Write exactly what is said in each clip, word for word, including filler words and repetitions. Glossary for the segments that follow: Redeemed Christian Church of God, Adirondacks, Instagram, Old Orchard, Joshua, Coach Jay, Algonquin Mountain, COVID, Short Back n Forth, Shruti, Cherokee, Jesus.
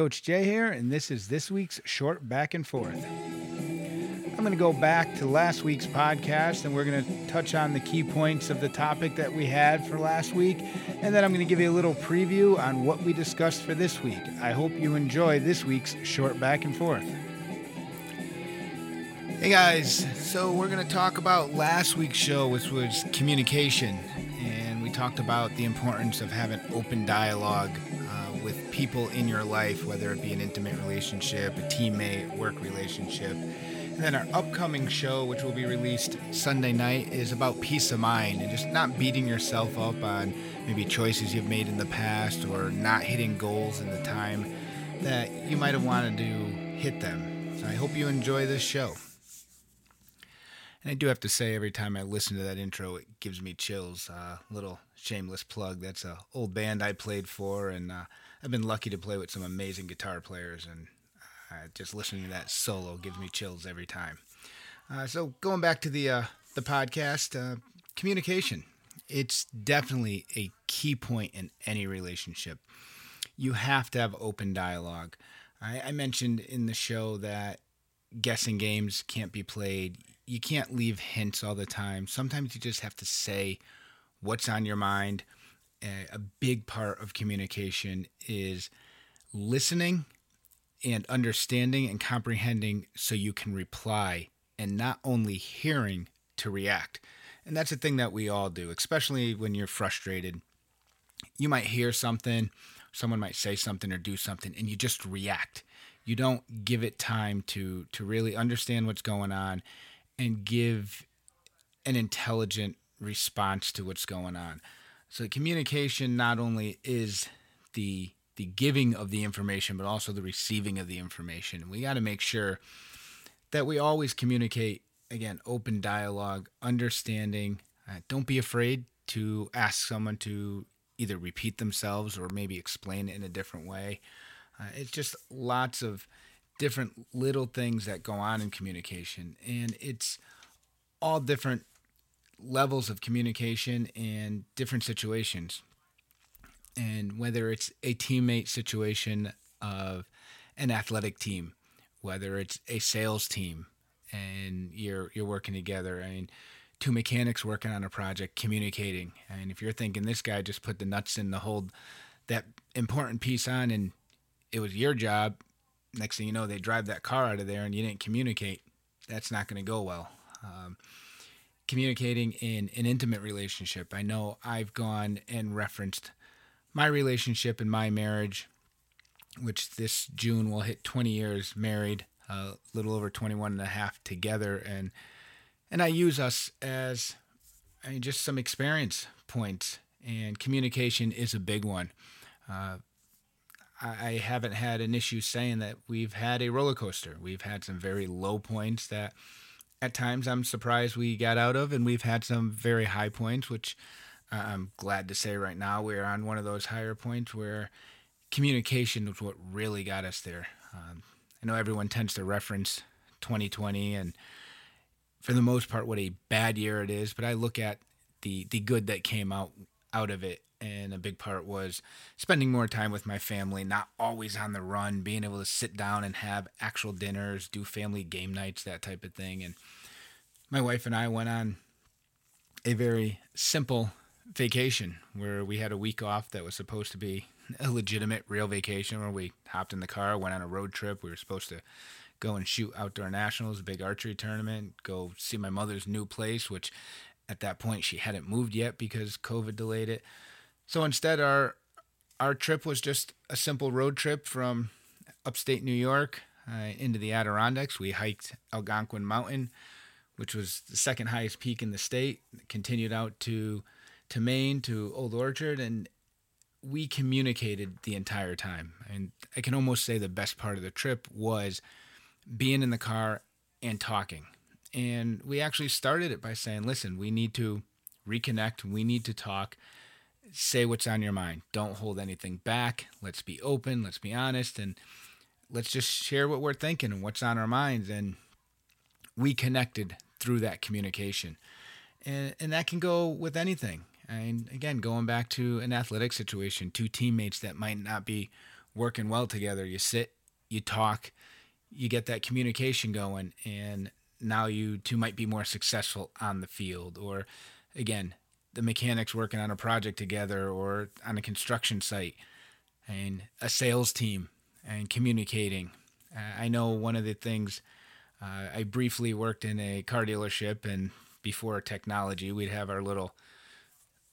Coach Jay here, and this is this week's Short Back and Forth. I'm going to go back to last week's podcast, and we're going to touch on the key points of the topic that we had for last week, and then I'm going to give you a little preview on what we discussed for this week. I hope you enjoy this week's Short Back and Forth. Hey guys, so we're going to talk about last week's show, which was communication, and we talked about the importance of having open dialogue uh, with people in your life, whether it be an intimate relationship, a teammate, work relationship. And then our upcoming show, which will be released Sunday night, is about peace of mind and just not beating yourself up on maybe choices you've made in the past or not hitting goals in the time that you might have wanted to hit them. So I hope you enjoy this show. And I do have to say, every time I listen to that intro, it gives me chills. Uh, little shameless plug. That's an old band I played for, and uh, I've been lucky to play with some amazing guitar players, and uh, just listening to that solo gives me chills every time. Uh, so going back to the, uh, the podcast, uh, communication. It's definitely a key point in any relationship. You have to have open dialogue. I, I mentioned in the show that guessing games can't be played. You can't leave hints all the time. Sometimes you just have to say what's on your mind. A big part of communication is listening and understanding and comprehending so you can reply, and not only hearing to react. And that's a thing that we all do, especially when you're frustrated. You might hear something, someone might say something or do something, and you just react. You don't give it time to, to really understand what's going on and give an intelligent response to what's going on. So communication not only is the the giving of the information, but also the receiving of the information. We got to make sure that we always communicate, again, open dialogue, understanding. Uh, don't be afraid to ask someone to either repeat themselves or maybe explain it in a different way. Uh, it's just lots of different little things that go on in communication, and it's all different levels of communication and different situations. And whether it's a teammate situation of an athletic team, whether it's a sales team and you're you're working together, I mean, two mechanics working on a project communicating. I mean, if you're thinking this guy just put the nuts in to hold that important piece on and it was your job, next thing you know, they drive that car out of there and you didn't communicate. That's not going to go well. Um, communicating in an intimate relationship. I know I've gone and referenced my relationship and my marriage, which this June will hit twenty years married, a uh, little over twenty-one and a half together. And, and I use us as I mean, just some experience points, and communication is a big one. Uh, I haven't had an issue saying that we've had a roller coaster. We've had some very low points that at times I'm surprised we got out of, and we've had some very high points, which I'm glad to say right now we're on one of those higher points where communication was what really got us there. Um, I know everyone tends to reference twenty twenty, and for the most part what a bad year it is, but I look at the, the good that came out out of it. And a big part was spending more time with my family, not always on the run, being able to sit down and have actual dinners, do family game nights, that type of thing. And my wife and I went on a very simple vacation where we had a week off that was supposed to be a legitimate, real vacation where we hopped in the car, went on a road trip. We were supposed to go and shoot outdoor nationals, a big archery tournament, go see my mother's new place, which at that point she hadn't moved yet because COVID delayed it. So instead, our our trip was just a simple road trip from upstate New York uh, into the Adirondacks. We hiked Algonquin Mountain, which was the second highest peak in the state, continued out to, to Maine, to Old Orchard, and we communicated the entire time. And I can almost say the best part of the trip was being in the car and talking. And we actually started it by saying, listen, we need to reconnect, we need to talk. Say what's on your mind. Don't hold anything back. Let's be open. Let's be honest. And let's just share what we're thinking and what's on our minds. And we connected through that communication. And and that can go with anything. And again, going back to an athletic situation, two teammates that might not be working well together. You sit, you talk, you get that communication going, and now you two might be more successful on the field. Or again, the mechanics working on a project together or on a construction site, and a sales team and communicating. I know one of the things, uh, I briefly worked in a car dealership, and before technology, we'd have our little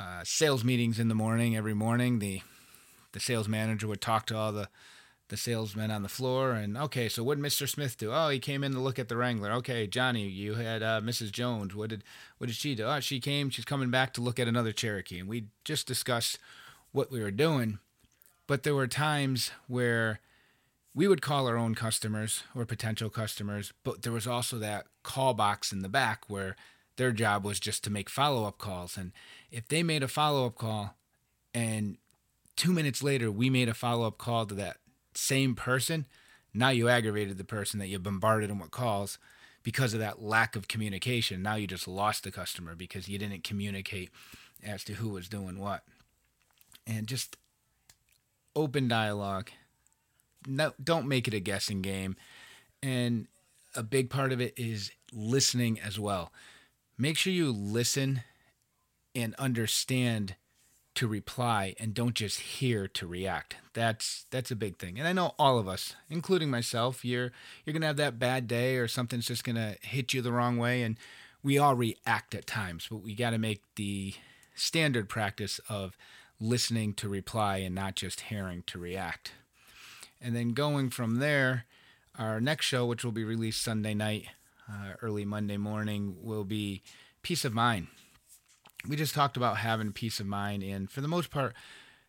uh, sales meetings in the morning. Every morning, the the sales manager would talk to all the, the salesmen on the floor, and, okay, so what did Mister Smith do? Oh, he came in to look at the Wrangler. Okay, Johnny, you had uh, Missus Jones. What did what did she do? Oh, she came. She's coming back to look at another Cherokee. And we just discussed what we were doing, but there were times where we would call our own customers or potential customers, but there was also that call box in the back where their job was just to make follow-up calls. And if they made a follow-up call and two minutes later we made a follow-up call to that same person, now you aggravated the person that you bombarded them with calls because of that lack of communication. Now you just lost the customer because you didn't communicate as to who was doing what. And just open dialogue. No, don't make it a guessing game. And a big part of it is listening as well. Make sure you listen and understand to reply, and don't just hear to react. That's that's a big thing. And I know all of us, including myself, you're you're going to have that bad day or something's just going to hit you the wrong way, and we all react at times, but we got to make the standard practice of listening to reply and not just hearing to react. And then going from there, our next show, which will be released Sunday night, uh, early Monday morning, will be peace of mind. We just talked about having peace of mind, and for the most part,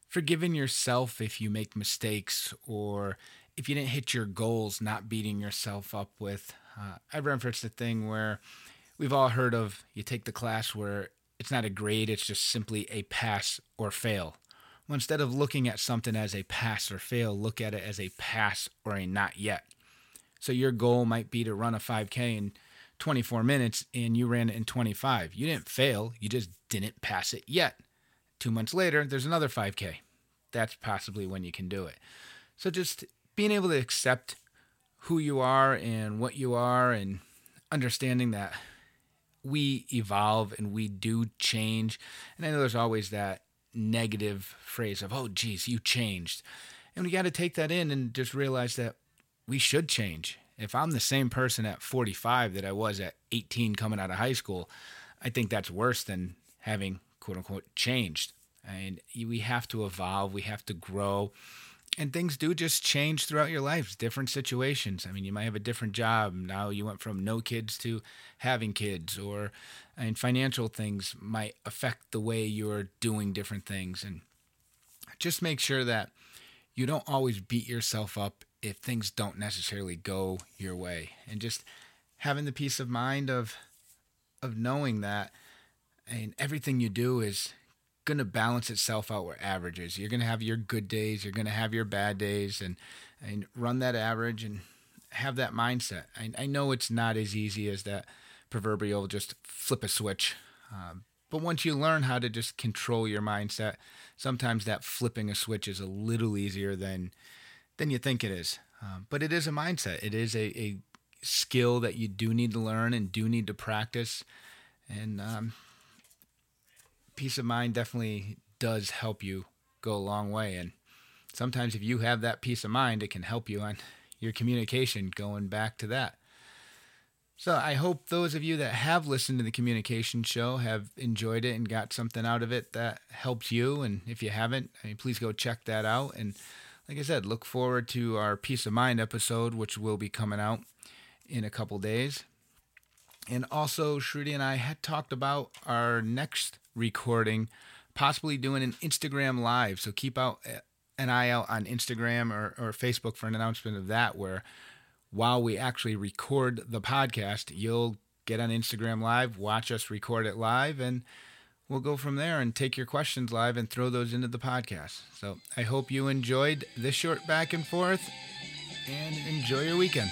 forgiving yourself if you make mistakes or if you didn't hit your goals, not beating yourself up with. Uh, I've referenced the thing where we've all heard of, you take the class where it's not a grade, it's just simply a pass or fail. Well, instead of looking at something as a pass or fail, look at it as a pass or a not yet. So your goal might be to run a five K in twenty-four minutes, and you ran it in twenty-five. You didn't fail. You just didn't pass it yet. Two months later, there's another five K. That's possibly when you can do it. So just being able to accept who you are and what you are, and understanding that we evolve and we do change. And I know there's always that negative phrase of, oh geez, you changed. And we got to take that in and just realize that we should change. If I'm the same person at forty-five that I was at eighteen coming out of high school, I think that's worse than having quote unquote changed. And we have to evolve, we have to grow, and things do just change throughout your lives, different situations. I mean, you might have a different job. Now you went from no kids to having kids, or and financial things might affect the way you're doing different things. And just make sure that you don't always beat yourself up if things don't necessarily go your way. And just having the peace of mind of, of knowing that, and everything you do is going to balance itself out where average is. You're going to have your good days, you're going to have your bad days, and, and run that average and have that mindset. I, I know it's not as easy as that proverbial just flip a switch. Um, but once you learn how to just control your mindset, sometimes that flipping a switch is a little easier than, than you think it is. Um, but it is a mindset. It is a, a skill that you do need to learn and do need to practice. And, um, peace of mind definitely does help you go a long way. And sometimes if you have that peace of mind, it can help you on your communication, going back to that. So I hope those of you that have listened to the communication show have enjoyed it and got something out of it that helps you. And if you haven't, I mean, please go check that out. And like I said, look forward to our peace of mind episode, which will be coming out in a couple days. And also, Shruti and I had talked about our next recording, possibly doing an Instagram live. So keep out an eye out on Instagram or, or Facebook for an announcement of that, where while we actually record the podcast, you'll get on Instagram live, watch us record it live, and we'll go from there and take your questions live and throw those into the podcast. So I hope you enjoyed this short back and forth, and enjoy your weekend.